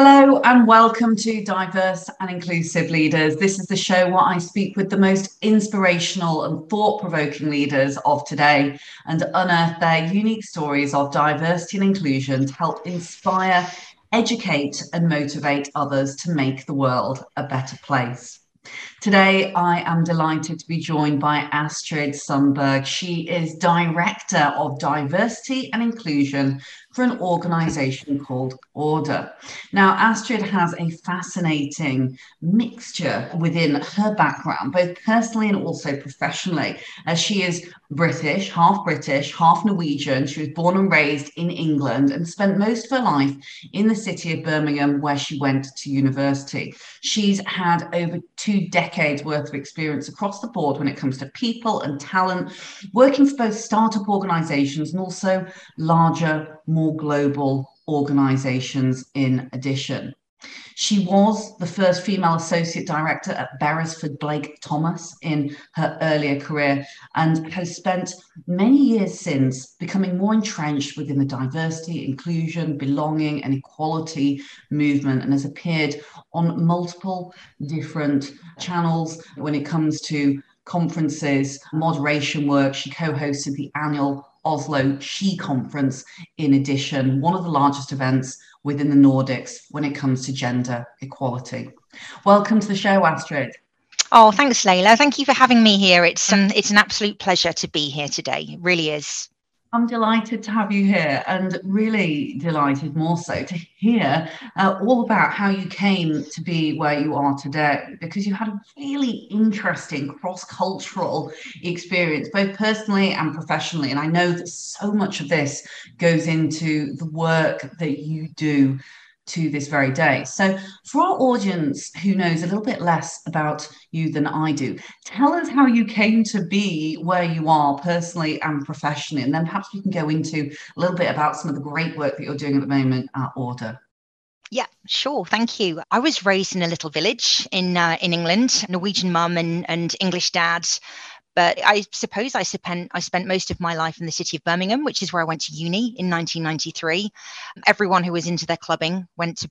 Hello and welcome to Diverse and Inclusive Leaders. This is the show where I speak with the most inspirational and thought-provoking leaders of today and unearth their unique stories of diversity and inclusion to help inspire, educate and motivate others to make the world a better place. Today, I am delighted to be joined by Astrid Sundberg. She is Director of Diversity and Inclusion for an organisation called Order. Now, Astrid has a fascinating mixture within her background, both personally and also professionally, as she is British, half Norwegian. She was born and raised in England and spent most of her life in the city of Birmingham, where she went to university. She's had over 2 decades worth of experience across the board when it comes to people and talent, working for both startup organisations and also larger, more global organisations in addition. She was the first female associate director at Beresford Blake Thomas in her earlier career and has spent many years since becoming more entrenched within the diversity, inclusion, belonging and equality movement, and has appeared on multiple different channels when it comes to conferences, moderation work. She co-hosted the annual Oslo She Conference, in addition, one of the largest events within the Nordics when it comes to gender equality. Welcome to the show, Astrid. Oh, thanks, Leila. Thank you for having me here. It's an absolute pleasure to be here today. It really is. I'm delighted to have you here, and really delighted more so to hear all about how you came to be where you are today, because you had a really interesting cross-cultural experience, both personally and professionally. And I know that so much of this goes into the work that you do to this very day. So for our audience who knows a little bit less about you than I do, tell us how you came to be where you are personally and professionally, and then perhaps we can go into a little bit about some of the great work that you're doing at the moment at Order. Yeah, sure. Thank you. I was raised in a little village in England, Norwegian mum and English dad. But I suppose I spent most of my life in the city of Birmingham, which is where I went to uni in 1993. Everyone who was into their clubbing went to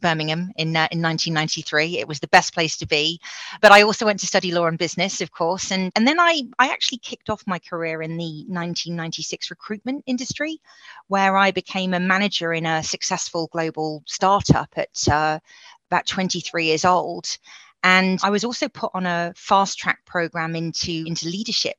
Birmingham in 1993. It was the best place to be. But I also went to study law and business, of course. And then I actually kicked off my career in the 1996 recruitment industry, where I became a manager in a successful global startup at about 23 years old. And I was also put on a fast track program into leadership.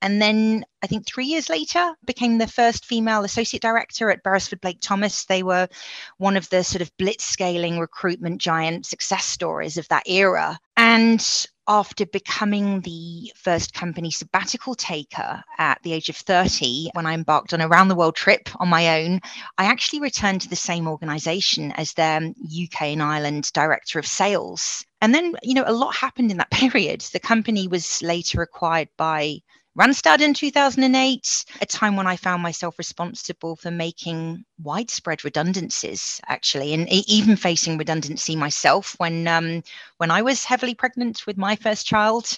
And then I think 3 years later, became the first female associate director at Beresford Blake Thomas. They were one of the sort of blitzscaling recruitment giant success stories of that era. And after becoming the first company sabbatical taker at the age of 30, when I embarked on a round-the-world trip on my own, I actually returned to the same organisation as their UK and Ireland director of sales. And then, a lot happened in that period. The company was later acquired by Randstad in 2008, a time when I found myself responsible for making widespread redundancies, actually, and even facing redundancy myself when I was heavily pregnant with my first child.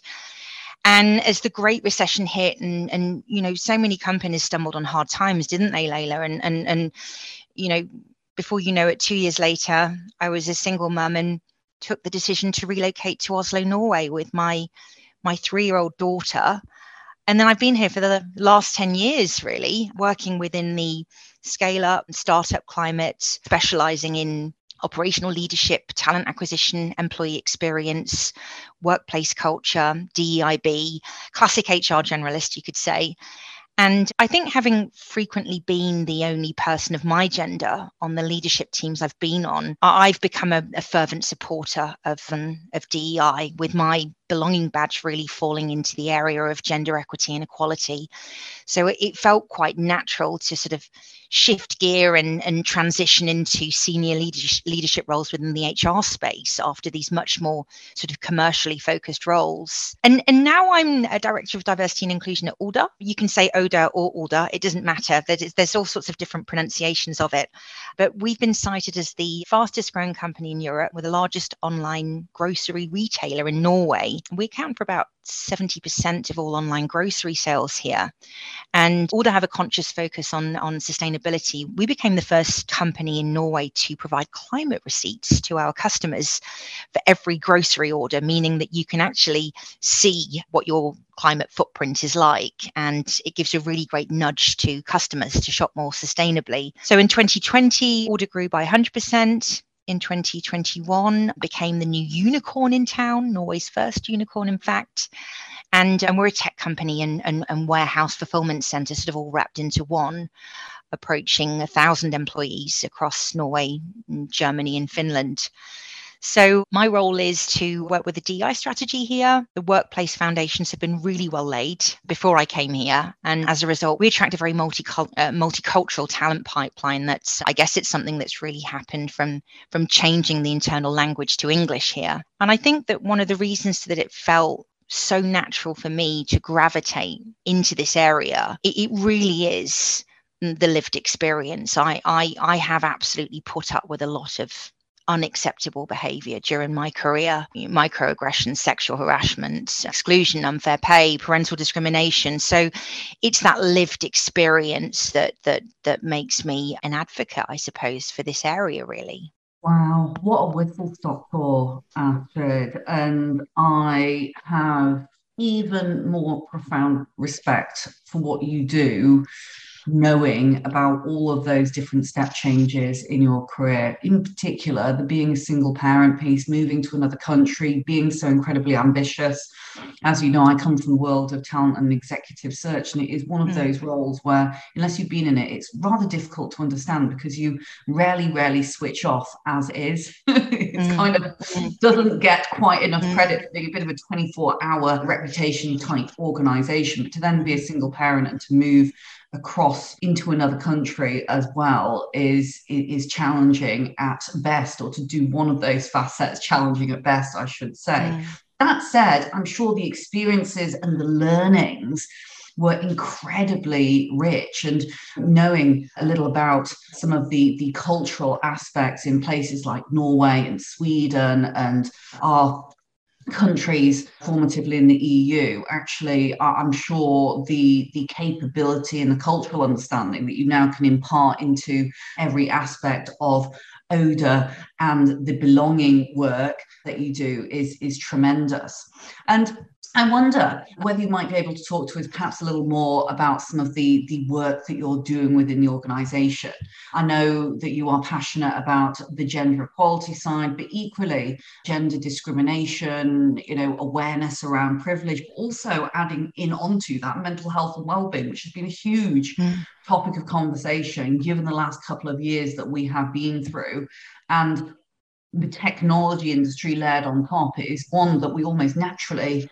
And as the Great Recession hit and so many companies stumbled on hard times, didn't they, Leila? And before you know it, 2 years later, I was a single mum and took the decision to relocate to Oslo, Norway with my 3-year-old daughter. And then I've been here for the last 10 years, really, working within the scale-up and startup climate, specialising in operational leadership, talent acquisition, employee experience, workplace culture, DEIB, classic HR generalist, you could say. And I think having frequently been the only person of my gender on the leadership teams I've been on, I've become a fervent supporter of DEI, with my belonging badge really falling into the area of gender equity and equality. So it felt quite natural to sort of shift gear and transition into senior leadership roles within the HR space after these much more sort of commercially focused roles. And now I'm a director of diversity and inclusion at Order. You can say Oda or Order, it doesn't matter. There's all sorts of different pronunciations of it. But we've been cited as the fastest growing company in Europe. We're the largest online grocery retailer in Norway. We account for about 70% of all online grocery sales here. And Order have a conscious focus on sustainability. We became the first company in Norway to provide climate receipts to our customers for every grocery order, meaning that you can actually see what your climate footprint is like, and it gives a really great nudge to customers to shop more sustainably. So in 2020, Order grew by 100%. In 2021, became the new unicorn in town, Norway's first unicorn, in fact. And we're a tech company and warehouse fulfillment centre, sort of all wrapped into one, approaching 1,000 employees across Norway, Germany and Finland. So my role is to work with the DI strategy here. The workplace foundations have been really well laid before I came here. And as a result, we attract a very multicultural talent pipeline. That's, I guess, it's something that's really happened from changing the internal language to English here. And I think that one of the reasons that it felt so natural for me to gravitate into this area, it really is the lived experience. I have absolutely put up with a lot of unacceptable behaviour during my career: microaggressions, sexual harassment, exclusion, unfair pay, parental discrimination. So it's that lived experience that makes me an advocate, I suppose, for this area, really. Wow, what a whistle stop tour, Astrid. And I have even more profound respect for what you do, knowing about all of those different step changes in your career, in particular the being a single parent piece, moving to another country, being so incredibly ambitious. As you know, I come from the world of talent and executive search, and it is one of those roles where, unless you've been in it, it's rather difficult to understand, because you rarely switch off as is. It's kind of doesn't get quite enough credit for being a bit of a 24-hour reputation type organisation, but to then be a single parent and to move across into another country as well is challenging at best, or to do one of those facets challenging at best, I should say. That said, I'm sure the experiences and the learnings were incredibly rich, and knowing a little about some of the cultural aspects in places like Norway and Sweden and our countries formatively in the EU, actually, I'm sure the capability and the cultural understanding that you now can impart into every aspect of Oda and the belonging work that you do is tremendous. And I wonder whether you might be able to talk to us perhaps a little more about some of the work that you're doing within the organisation. I know that you are passionate about the gender equality side, but equally gender discrimination, awareness around privilege, but also adding in onto that mental health and wellbeing, which has been a huge topic of conversation given the last couple of years that we have been through. And the technology industry layered on top is one that we almost naturally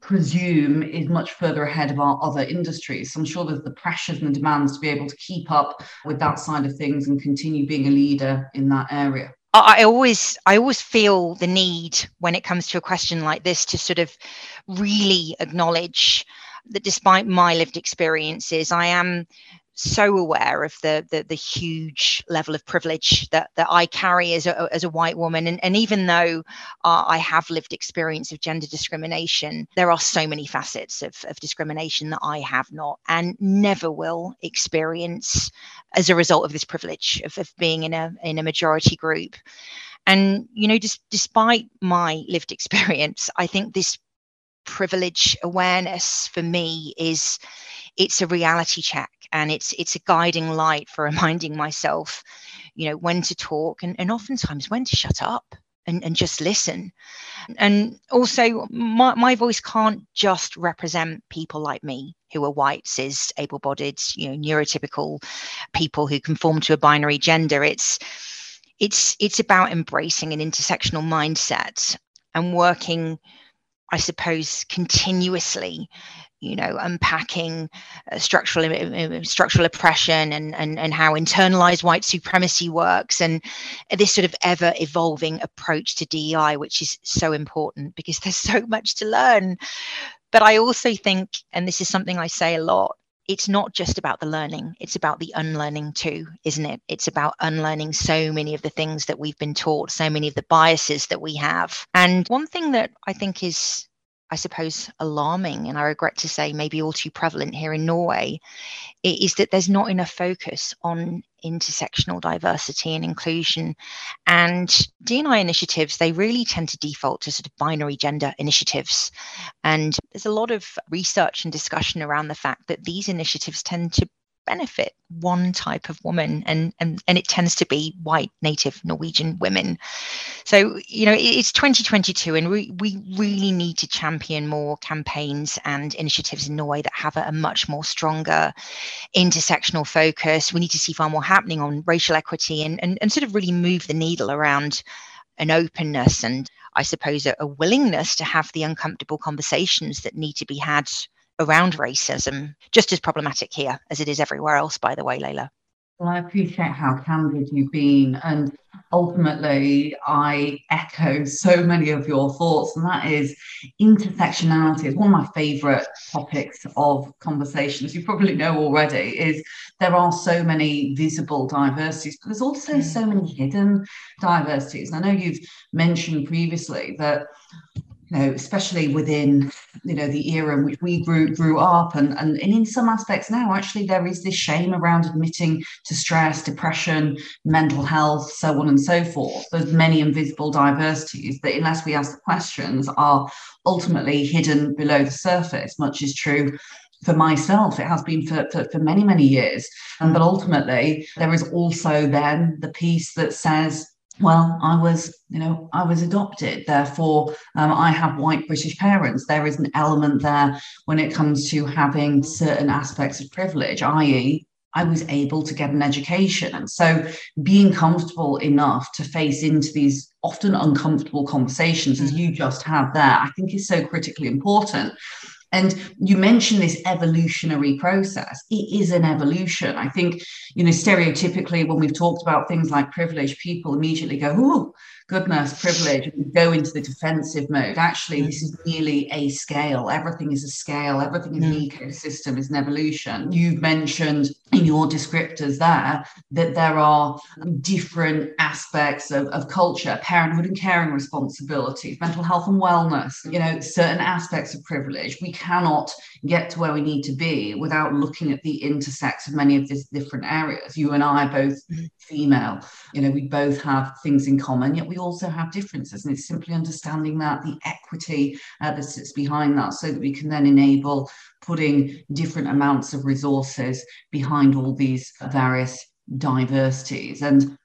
presume is much further ahead of our other industries. So I'm sure that the pressures and the demands to be able to keep up with that side of things and continue being a leader in that area. I always feel the need, when it comes to a question like this, to sort of really acknowledge that despite my lived experiences, I am so aware of the huge level of privilege that I carry as a white woman, and even though I have lived experience of gender discrimination, there are so many facets of discrimination that I have not and never will experience as a result of this privilege of being in a majority group. And despite my lived experience, I think this privilege awareness for me it's a reality check, and it's a guiding light for reminding myself, when to talk and oftentimes when to shut up and just listen. And also my voice can't just represent people like me, who are white, cis, able-bodied, neurotypical people who conform to a binary gender. It's about embracing an intersectional mindset and working, I suppose, continuously, unpacking structural oppression and how internalized white supremacy works, and this sort of ever evolving approach to DEI, which is so important because there's so much to learn. But I also think, and this is something I say a lot, it's not just about the learning, it's about the unlearning too, isn't it? It's about unlearning so many of the things that we've been taught, so many of the biases that we have. And one thing that I think is I suppose, alarming, and I regret to say maybe all too prevalent here in Norway, is that there's not enough focus on intersectional diversity and inclusion. And D&I initiatives, they really tend to default to sort of binary gender initiatives. And there's a lot of research and discussion around the fact that these initiatives tend to benefit one type of woman, and it tends to be white native Norwegian women. So, you know, it's 2022, and we really need to champion more campaigns and initiatives in Norway that have a much more stronger intersectional focus. We need to see far more happening on racial equity and sort of really move the needle around an openness and, I suppose, a willingness to have the uncomfortable conversations that need to be had around racism, just as problematic here as it is everywhere else, by the way, Leila. Well, I appreciate how candid you've been, and ultimately I echo so many of your thoughts, and that is intersectionality is one of my favourite topics of conversations. You probably know already is there are so many visible diversities, but there's also so many hidden diversities. And I know you've mentioned previously that, you know, especially within, you know, the era in which we grew up, and in some aspects now, actually, there is this shame around admitting to stress, depression, mental health, so on and so forth. There's many invisible diversities that, unless we ask the questions, are ultimately hidden below the surface. Much is true for myself. It has been for many, many years. But ultimately, there is also then the piece that says, well, I was adopted, therefore I have white British parents. There is an element there when it comes to having certain aspects of privilege, i.e., I was able to get an education. And so being comfortable enough to face into these often uncomfortable conversations, as you just had there, I think is so critically important. And you mentioned this evolutionary process. It is an evolution. I think, you know, stereotypically, when we've talked about things like privilege, people immediately go, oh, goodness, privilege, and go into the defensive mode. Actually, this is merely a scale. Everything is a scale. Everything in the ecosystem is an evolution. You've mentioned in your descriptors there that there are different aspects of culture, parenthood and caring responsibilities, mental health and wellness, you know, certain aspects of privilege. We cannot get to where we need to be without looking at the intersects of many of these different areas. You and I are both female. You know, we both have things in common, yet we also have differences. And it's simply understanding that, the equity that sits behind that, so that we can then enable putting different amounts of resources behind all these various diversities. And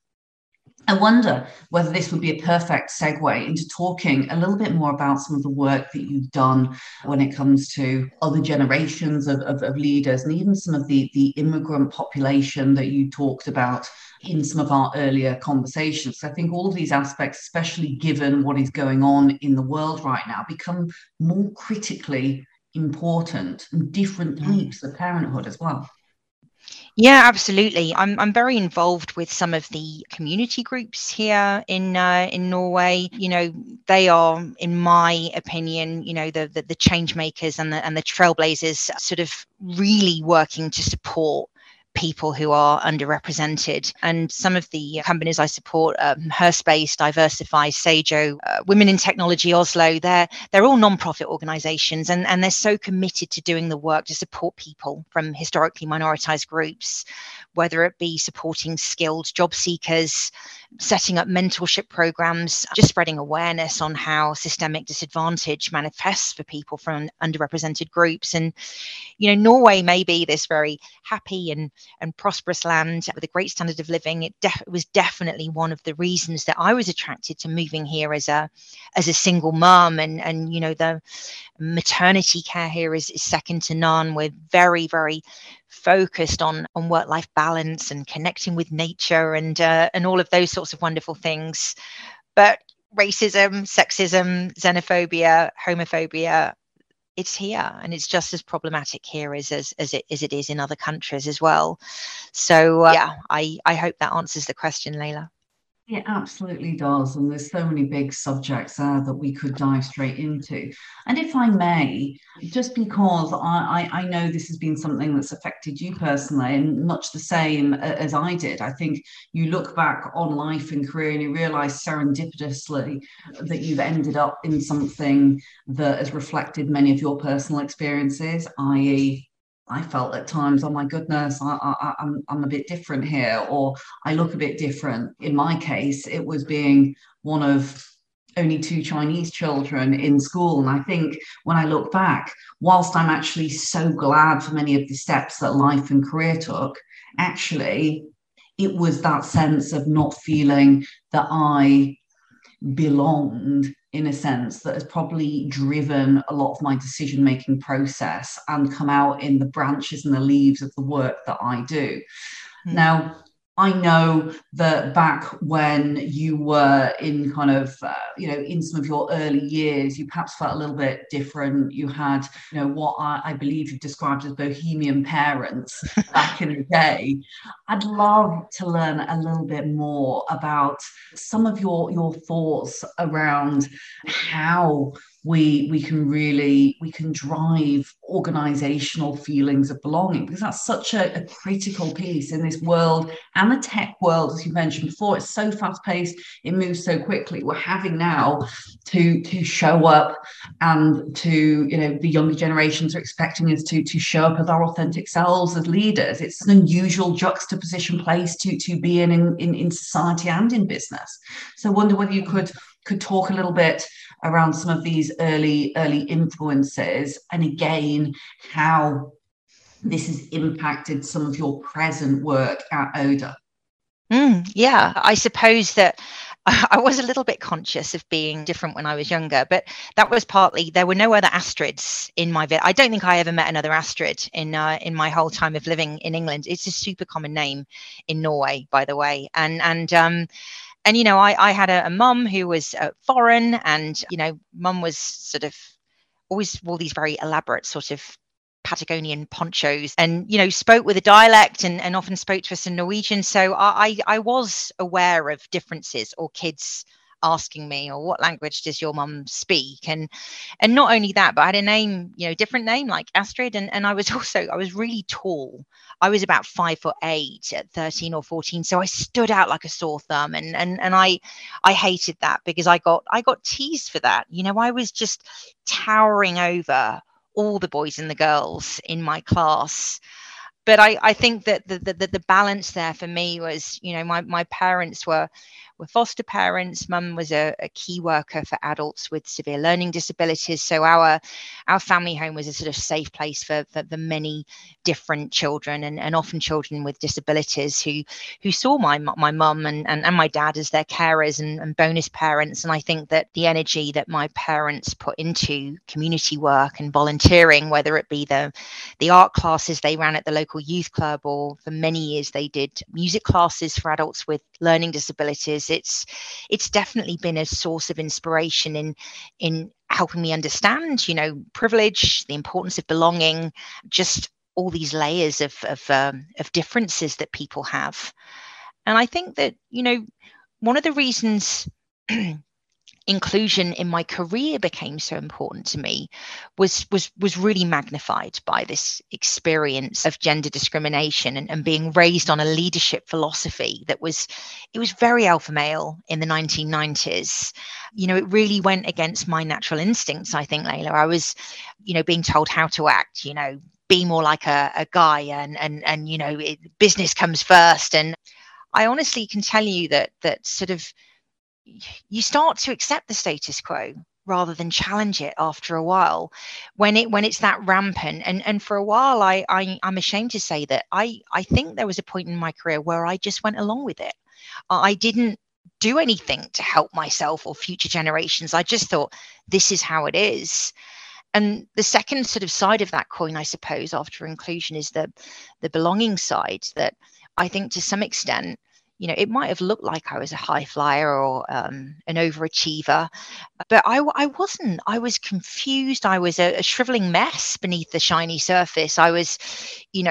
I wonder whether this would be a perfect segue into talking a little bit more about some of the work that you've done when it comes to other generations of leaders, and even some of the immigrant population that you talked about in some of our earlier conversations. So I think all of these aspects, especially given what is going on in the world right now, become more critically important, and different types of parenthood as well. Yeah, absolutely. I'm very involved with some of the community groups here in Norway. You know, they are, in my opinion, you know, the change makers and the trailblazers, sort of really working to support people who are underrepresented. And some of the companies I support, Herspace, Diversify, Sejo, Women in Technology Oslo, they're all non-profit organisations, and they're so committed to doing the work to support people from historically minoritized groups, whether it be supporting skilled job seekers, setting up mentorship programs, just spreading awareness on how systemic disadvantage manifests for people from underrepresented groups. And, you know, Norway may be this very happy and prosperous land with a great standard of living. It was definitely one of the reasons that I was attracted to moving here as a single mum, and you know, the maternity care here is second to none. We're very, very focused on work-life balance and connecting with nature and all of those sorts of wonderful things. But racism, sexism, xenophobia, homophobia, it's here, and it's just as problematic here as it is in other countries as well. So yeah, I hope that answers the question, Leila. It absolutely does. And there's so many big subjects there that we could dive straight into. And if I may, just because I know this has been something that's affected you personally and much the same as I did, I think you look back on life and career and you realise serendipitously that you've ended up in something that has reflected many of your personal experiences, i.e., I felt at times, oh my goodness, I'm a bit different here, or I look a bit different. In my case, it was being one of only two Chinese children in school. And I think when I look back, whilst I'm actually so glad for many of the steps that life and career took, actually, it was that sense of not feeling that I belonged, in a sense, that has probably driven a lot of my decision-making process and come out in the branches and the leaves of the work that I do. Mm. Now, I know that back when you were in kind of, in some of your early years, you perhaps felt a little bit different. You had, what I believe you've described as bohemian parents back in the day. I'd love to learn a little bit more about some of your thoughts around how we can drive organizational feelings of belonging, because that's such a critical piece in this world and the tech world. As you mentioned before, it's so fast paced, it moves so quickly. We're having now to show up, and to, the younger generations are expecting us to show up as our authentic selves as leaders. It's an unusual juxtaposition place to be in society and in business. So I wonder whether you could talk a little bit around some of these early influences, and again, how this has impacted some of your present work at Oda. Yeah, I suppose that I was a little bit conscious of being different when I was younger, but that was partly, there were no other Astrids in my I don't think I ever met another Astrid in my whole time of living in England. It's a super common name in Norway, by the way. And I had a mum who was foreign, and, mum was sort of always wore these very elaborate sort of Patagonian ponchos, and, spoke with a dialect and often spoke to us in Norwegian. So I was aware of differences, or kids asking me, or what language does your mum speak? And not only that, but I had a name, different name, like Astrid. And I was really tall. I was about 5'8" at 13 or 14. So I stood out like a sore thumb. And I hated that, because I got teased for that. I was just towering over all the boys and the girls in my class. But I think that the balance there for me was, my parents were foster parents. Mum was a key worker for adults with severe learning disabilities. So our family home was a sort of safe place for the many different children, and often children with disabilities who saw my mum and my dad as their carers and bonus parents. And I think that the energy that my parents put into community work and volunteering, whether it be the art classes they ran at the local youth club, or for many years they did music classes for adults with learning disabilities, it's definitely been a source of inspiration in helping me understand, privilege, the importance of belonging, just all these layers of differences that people have. And I think that, one of the reasons inclusion in my career became so important to me was really magnified by this experience of gender discrimination and being raised on a leadership philosophy that was very alpha male in the 1990s. It really went against my natural instincts, I think, Leila. I was, being told how to act, be more like a guy, and business comes first. And I honestly can tell you that sort of, you start to accept the status quo rather than challenge it after a while when it's that rampant. And for a while, I'm ashamed to say that I think there was a point in my career where I just went along with it. I didn't do anything to help myself or future generations. I just thought, this is how it is. And the second sort of side of that coin, I suppose, after inclusion is the belonging side, that I think to some extent, it might have looked like I was a high flyer or an overachiever, but I wasn't. I was confused. I was a shriveling mess beneath the shiny surface. I was,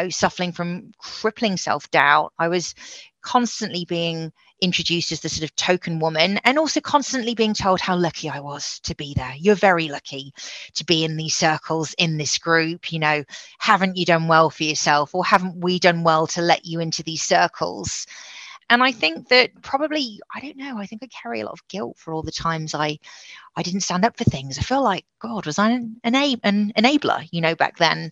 suffering from crippling self-doubt. I was constantly being introduced as the sort of token woman, and also constantly being told how lucky I was to be there. You're very lucky to be in these circles, in this group. You know, haven't you done well for yourself, or haven't we done well to let you into these circles? And I think that probably, I don't know, I think I carry a lot of guilt for all the times I didn't stand up for things. I feel like, God, was I an enabler, you know, back then?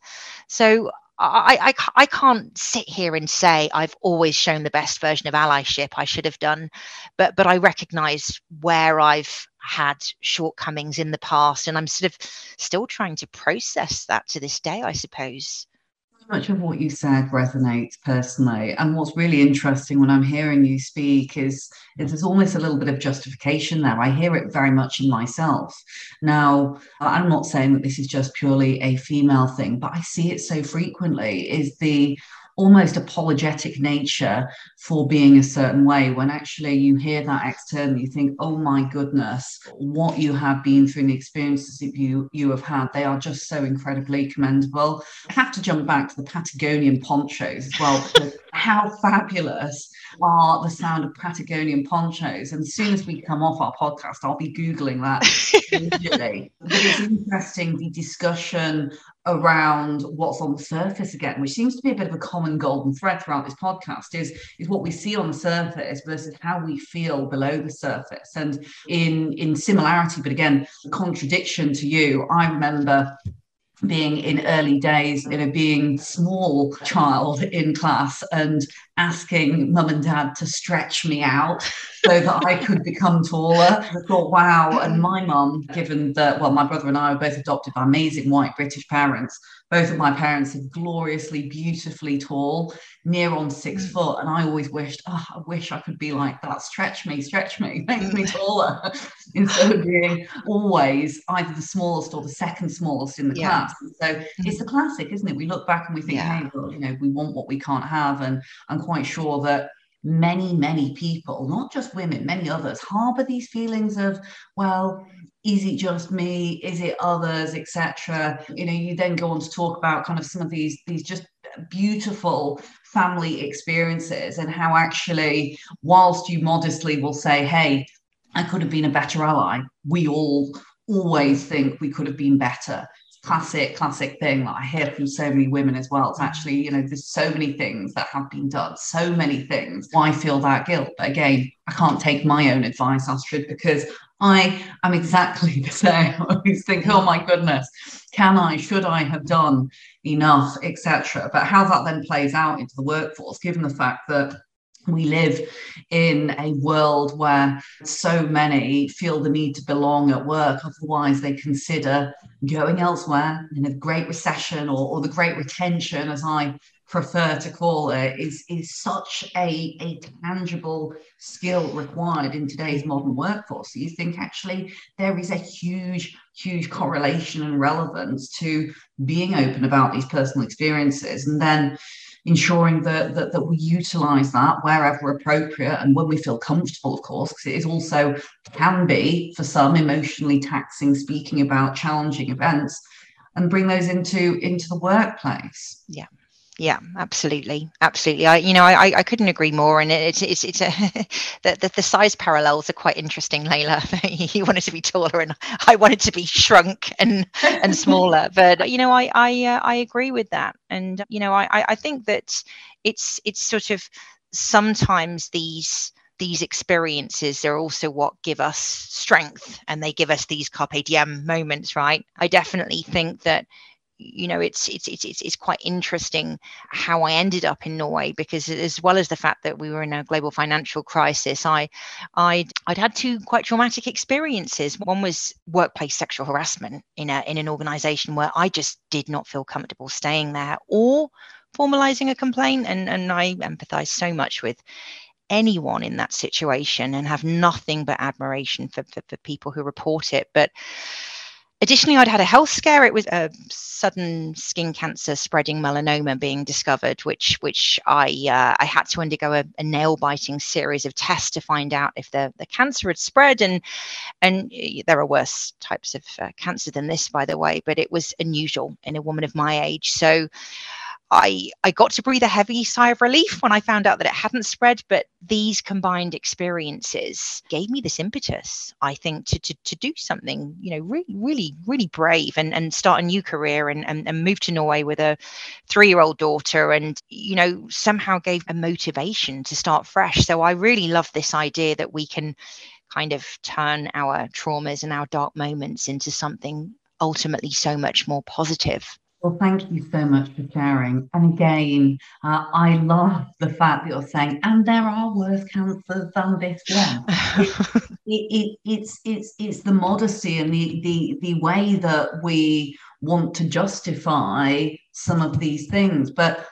So I can't sit here and say I've always shown the best version of allyship. I should have done. But I recognise where I've had shortcomings in the past, and I'm sort of still trying to process that to this day, I suppose. Much of what you said resonates personally, and what's really interesting when I'm hearing you speak is there's almost a little bit of justification there. I hear it very much in myself. Now, I'm not saying that this is just purely a female thing, but I see it so frequently, is the almost apologetic nature for being a certain way, when actually you hear that externally, you think, oh my goodness, what you have been through and the experiences that you have had, they are just so incredibly commendable. I have to jump back to the Patagonian ponchos as well, because how fabulous are the sound of Patagonian ponchos. And as soon as we come off our podcast, I'll be Googling that immediately. But it's interesting, the discussion around what's on the surface again, which seems to be a bit of a common golden thread throughout this podcast, is what we see on the surface versus how we feel below the surface. And in similarity, but again, contradiction to you, I remember being in early days, you know, being small child in class and asking mum and dad to stretch me out so that I could become taller. I thought, wow. And my mum, given that, well, my brother and I were both adopted by amazing white British parents. Both of my parents are gloriously, beautifully tall, near on 6 foot. And I always wished, oh, I wish I could be like that. Stretch me, make me taller. Instead of being always either the smallest or the second smallest in the class. So it's the classic, isn't it? We look back and we think, hey, well, you know, we want what we can't have. And I'm quite sure that many people, not just women, many others, harbour these feelings of, well, is it just me? Is it others, etc.? You know, you then go on to talk about kind of some of these just beautiful family experiences, and how actually, whilst you modestly will say, hey, I could have been a better ally, we all always think we could have been better. Classic thing that I hear from so many women as well. It's actually, you know, there's so many things that have been done, so many things. Why feel that guilt? But again, I can't take my own advice, Astrid, because I am exactly the same. I always think, oh my goodness, should I have done enough, etc. But how that then plays out into the workforce, given the fact that we live in a world where so many feel the need to belong at work, otherwise they consider going elsewhere. In the Great Recession, or the Great Retention, as I prefer to call it, is such a tangible skill required in today's modern workforce. So you think actually there is a huge correlation and relevance to being open about these personal experiences, and then ensuring that we utilise that wherever appropriate and when we feel comfortable, of course, because it is also, can be, for some, emotionally taxing, speaking about challenging events, and bring those into the workplace. Yeah. Yeah, absolutely. I couldn't agree more. And it's the size parallels are quite interesting, Leila. You wanted to be taller, and I wanted to be shrunk and smaller. But you know, I agree with that. And you know, I think that it's sort of sometimes these experiences are also what give us strength, and they give us these carpe diem moments, right? I definitely think that. You know, it's quite interesting how I ended up in Norway, because as well as the fact that we were in a global financial crisis, I'd had two quite traumatic experiences. One was workplace sexual harassment in an organisation where I just did not feel comfortable staying there or formalising a complaint, and I empathise so much with anyone in that situation and have nothing but admiration for people who report it. But additionally, I'd had a health scare. It was a sudden skin cancer spreading, melanoma being discovered, which I had to undergo a nail-biting series of tests to find out if the cancer had spread. And there are worse types of cancer than this, by the way, but it was unusual in a woman of my age. So I got to breathe a heavy sigh of relief when I found out that it hadn't spread, but these combined experiences gave me this impetus, I think, to do something, you know, really brave and start a new career and move to Norway with a 3-year-old daughter and, you know, somehow gave a motivation to start fresh. So I really love this idea that we can kind of turn our traumas and our dark moments into something ultimately so much more positive. Well, thank you so much for sharing. And again, I love the fact that you're saying, and there are worse cancers than this one. It's the modesty and the way that we want to justify some of these things. But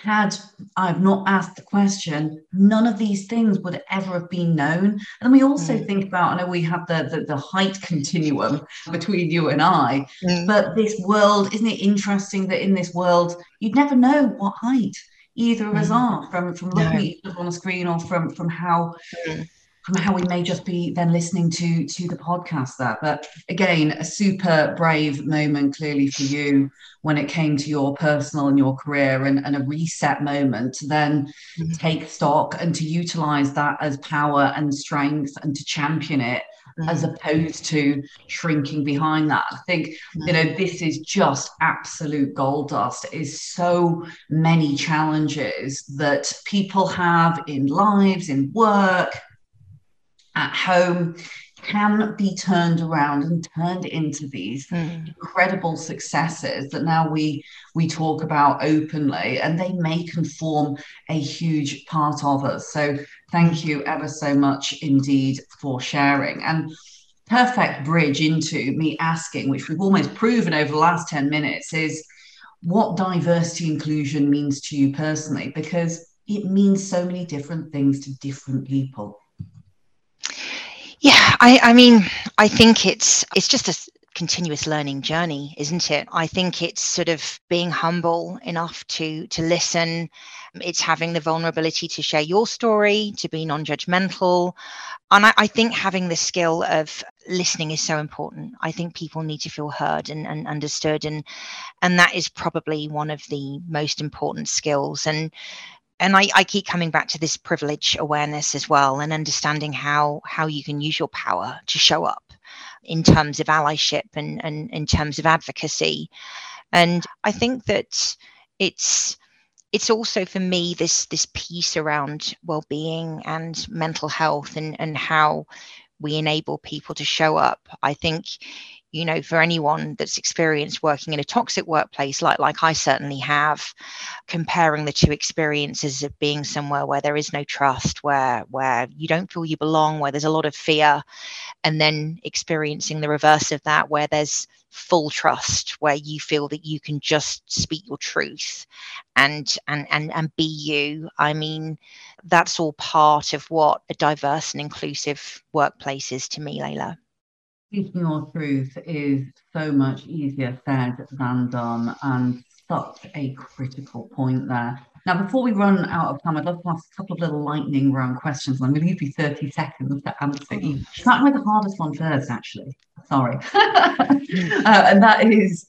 had I've not asked the question, none of these things would ever have been known. And we also think about, I know we have the height continuum between you and I, but this world, isn't it interesting that in this world, you'd never know what height either of us are from looking at each other on a screen or from how we may just be then listening to the podcast there. But again, a super brave moment clearly for you when it came to your personal and your career and a reset moment to then take stock and to utilize that as power and strength and to champion it as opposed to shrinking behind that. I think, you know, this is just absolute gold dust. It is so many challenges that people have in lives, in work, at home, can be turned around and turned into these incredible successes that now we talk about openly, and they make and form a huge part of us. So thank you ever so much indeed for sharing. And perfect bridge into me asking, which we've almost proven over the last 10 minutes, is what diversity inclusion means to you personally, because it means so many different things to different people. Yeah, I mean, I think it's just a continuous learning journey, isn't it? I think it's sort of being humble enough to listen. It's having the vulnerability to share your story, to be non-judgmental. And I think having the skill of listening is so important. I think people need to feel heard and understood. And that is probably one of the most important skills. And I keep coming back to this privilege awareness as well, and understanding how you can use your power to show up in terms of allyship and in terms of advocacy. And I think that it's also for me this piece around well-being and mental health and how we enable people to show up. I think, you know, for anyone that's experienced working in a toxic workplace, like I certainly have, comparing the two experiences of being somewhere where there is no trust, where you don't feel you belong, where there's a lot of fear, and then experiencing the reverse of that, where there's full trust, where you feel that you can just speak your truth and be you. I mean, that's all part of what a diverse and inclusive workplace is to me, Leila. Speaking your truth is so much easier said than done, and such a critical point there. Now, before we run out of time, I'd love to ask a couple of little lightning round questions. I'm going to give you 30 seconds to answer. Start with the hardest one first, actually. Sorry. And that is,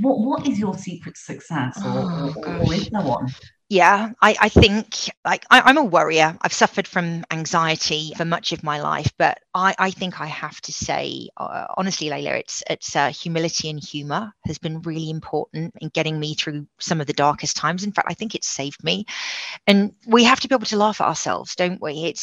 what is your secret success? Or is there one? Yeah, I think I'm a worrier. I've suffered from anxiety for much of my life, but I think I have to say, honestly, Leila, it's humility and humour has been really important in getting me through some of the darkest times. In fact, I think it's saved me. And we have to be able to laugh at ourselves, don't we? It's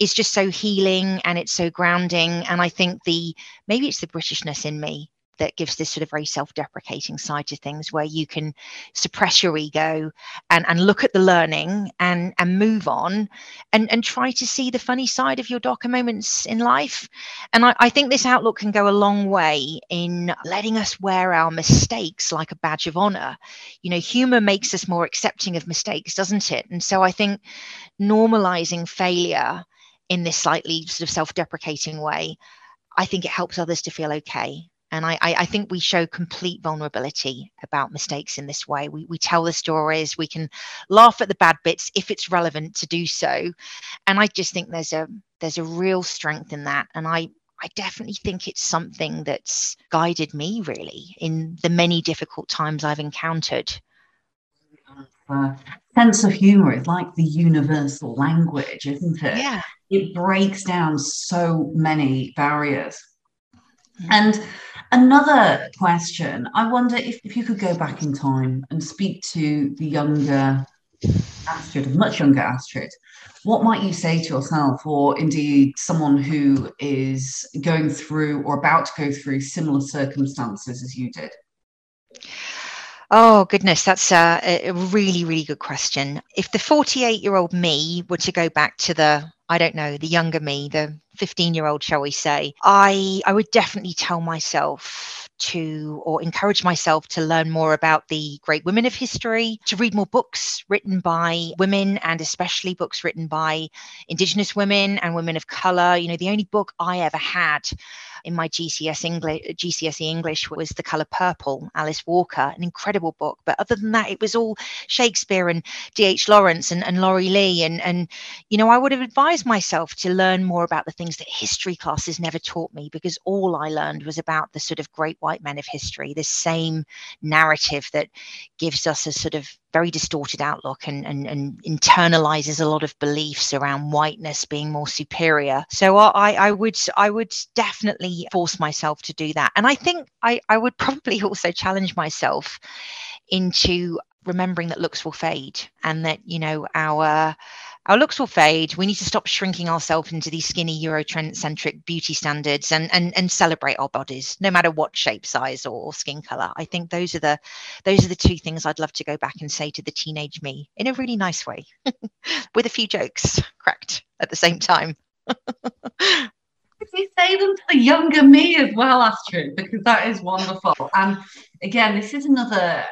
just so healing and it's so grounding. And I think maybe it's the Britishness in me that gives this sort of very self-deprecating side to things, where you can suppress your ego and look at the learning and move on and try to see the funny side of your darker moments in life. And I think this outlook can go a long way in letting us wear our mistakes like a badge of honor. You know, humor makes us more accepting of mistakes, doesn't it? And so I think normalizing failure in this slightly sort of self-deprecating way, I think it helps others to feel okay. And I think we show complete vulnerability about mistakes in this way. We tell the stories, we can laugh at the bad bits if it's relevant to do so. And I just think there's a real strength in that. And I definitely think it's something that's guided me really in the many difficult times I've encountered. sense of humor is like the universal language, isn't it? Yeah. It breaks down so many barriers. Mm-hmm. And another question, I wonder if you could go back in time and speak to the younger Astrid, much younger Astrid, what might you say to yourself, or indeed someone who is going through or about to go through similar circumstances as you did? Oh, goodness, that's a really, really good question. If the 48-year-old me were to go back to the, I don't know, the younger me, the 15-year-old, shall we say, I would definitely tell myself to, or encourage myself to, learn more about the great women of history, to read more books written by women, and especially books written by Indigenous women and women of colour. You know, the only book I ever had in my GCSE English was The Colour Purple, Alice Walker, an incredible book. But other than that, it was all Shakespeare and D.H. Lawrence and Laurie Lee. And, you know, I would have advised myself to learn more about the things that history classes never taught me, because all I learned was about the sort of great white men of history, this same narrative that gives us a sort of very distorted outlook and internalizes a lot of beliefs around whiteness being more superior. So I would definitely force myself to do that. And I think I would probably also challenge myself into remembering that looks will fade, and that, you know, our looks will fade. We need to stop shrinking ourselves into these skinny Eurocentric beauty standards and celebrate our bodies, no matter what shape, size, or skin colour. I think those are the two things I'd love to go back and say to the teenage me in a really nice way, with a few jokes cracked at the same time. If you say them to the younger me as well, Astrid, because that is wonderful. And again, this is another...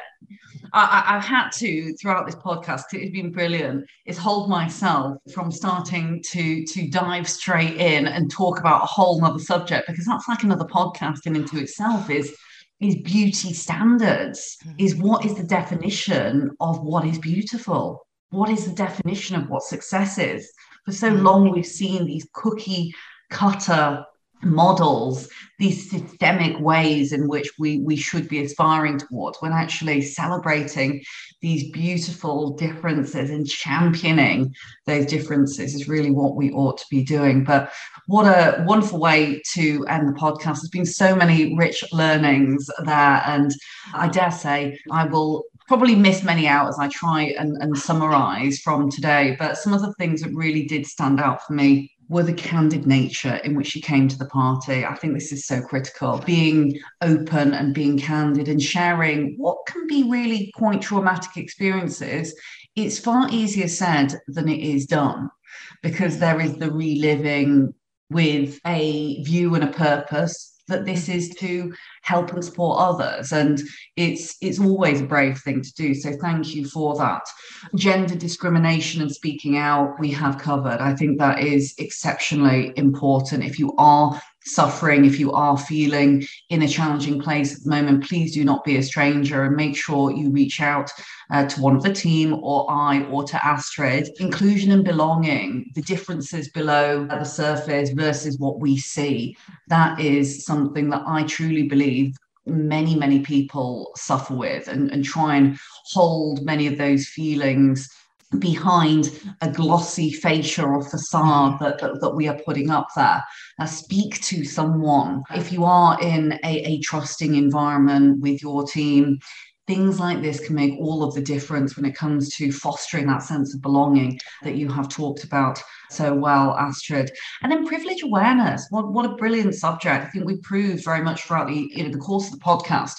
I've had to, throughout this podcast, it's been brilliant, is hold myself from starting to dive straight in and talk about a whole nother subject, because that's like another podcast in and to itself, is beauty standards, is what is the definition of what is beautiful? What is the definition of what success is? For so long, we've seen these cookie cutter models, these systemic ways in which we should be aspiring towards, when actually celebrating these beautiful differences and championing those differences is really what we ought to be doing. But what a wonderful way to end the podcast. There's been so many rich learnings there, and I dare say I will probably miss many out as I try and summarize from today. But some of the things that really did stand out for me were the candid nature in which you came to the party. I think this is so critical, being open and being candid and sharing what can be really quite traumatic experiences. It's far easier said than it is done, because there is the reliving with a view and a purpose that this is to help and support others, and it's always a brave thing to do. So thank you for that. Gender discrimination and speaking out, we have covered. I think that is exceptionally important. If you are suffering, if you are feeling in a challenging place at the moment, please do not be a stranger, and make sure you reach out to one of the team, or I, or to Astrid. Inclusion and belonging, the differences below the surface versus what we see, that is something that I truly believe many, many people suffer with, and try and hold many of those feelings behind a glossy fascia or facade that we are putting up there. Speak to someone. If you are in a trusting environment with your team, things like this can make all of the difference when it comes to fostering that sense of belonging that you have talked about so well, Astrid. And then privilege awareness. What a brilliant subject. I think we proved very much throughout the course of the podcast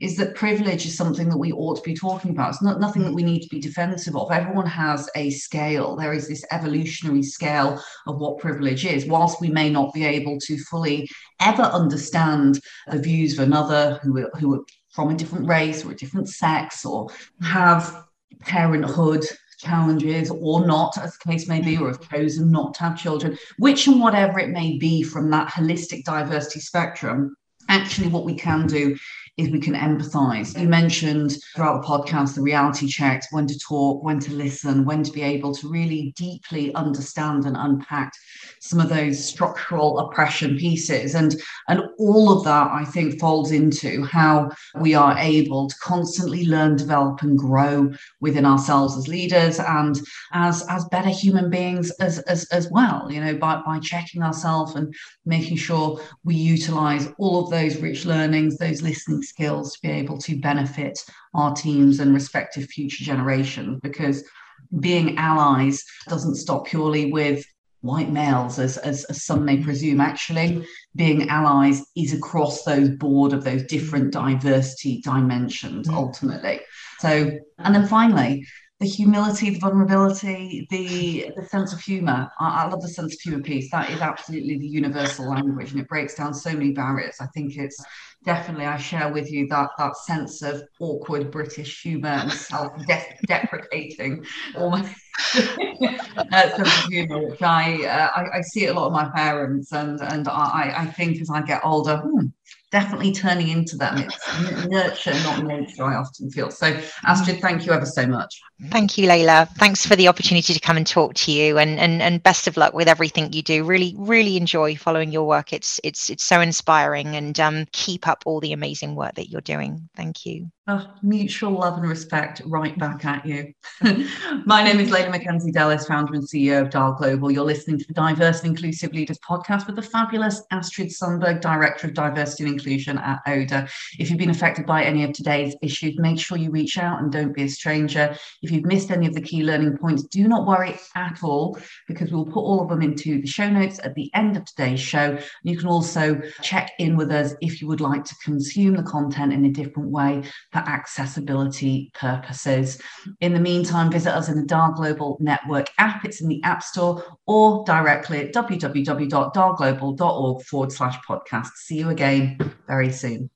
is that privilege is something that we ought to be talking about. It's not nothing that we need to be defensive of. Everyone has a scale. There is this evolutionary scale of what privilege is. Whilst we may not be able to fully ever understand the views of another who are from a different race or a different sex, or have parenthood challenges or not, as the case may be, or have chosen not to have children, which and whatever it may be from that holistic diversity spectrum, actually what we can do is we can empathise. You mentioned throughout the podcast the reality checks, when to talk, when to listen, when to be able to really deeply understand and unpack some of those structural oppression pieces. And all of that, I think, folds into how we are able to constantly learn, develop and grow within ourselves as leaders and as better human beings as well, you know, by checking ourselves and making sure we utilise all of those rich learnings, those listening skills to be able to benefit our teams and respective future generations. Because being allies doesn't stop purely with white males, as some may presume. Actually, being allies is across those board of those different diversity dimensions, ultimately. So, and then finally, the humility, the vulnerability, the sense of humour. I love the sense of humour piece. That is absolutely the universal language, and it breaks down so many barriers. I think it's definitely, I share with you that sense of awkward British humour and self-deprecating almost sense of humour, which I see a lot of my parents, and I think as I get older, definitely turning into them. It's nurture, not nature, I often feel. So, Astrid, thank you ever so much. Thank you, Leila. Thanks for the opportunity to come and talk to you, and best of luck with everything you do. Really, really enjoy following your work. It's so inspiring, and keep up all the amazing work that you're doing. Thank you. Mutual love and respect right back at you. My name is Leila McKenzie-Dellis, founder and CEO of Dial Global. You're listening to the Diverse and Inclusive Leaders podcast with the fabulous Astrid Sundberg, Director of Diversity and Inclusion at Oda. If you've been affected by any of today's issues, make sure you reach out and don't be a stranger. If you've missed any of the key learning points, do not worry at all, because we'll put all of them into the show notes at the end of today's show. You can also check in with us if you would like to consume the content in a different way for accessibility purposes. In the meantime, visit us in the Dial Global Network app. It's in the App Store, or directly at www.dialglobal.org/podcast. See you again very soon.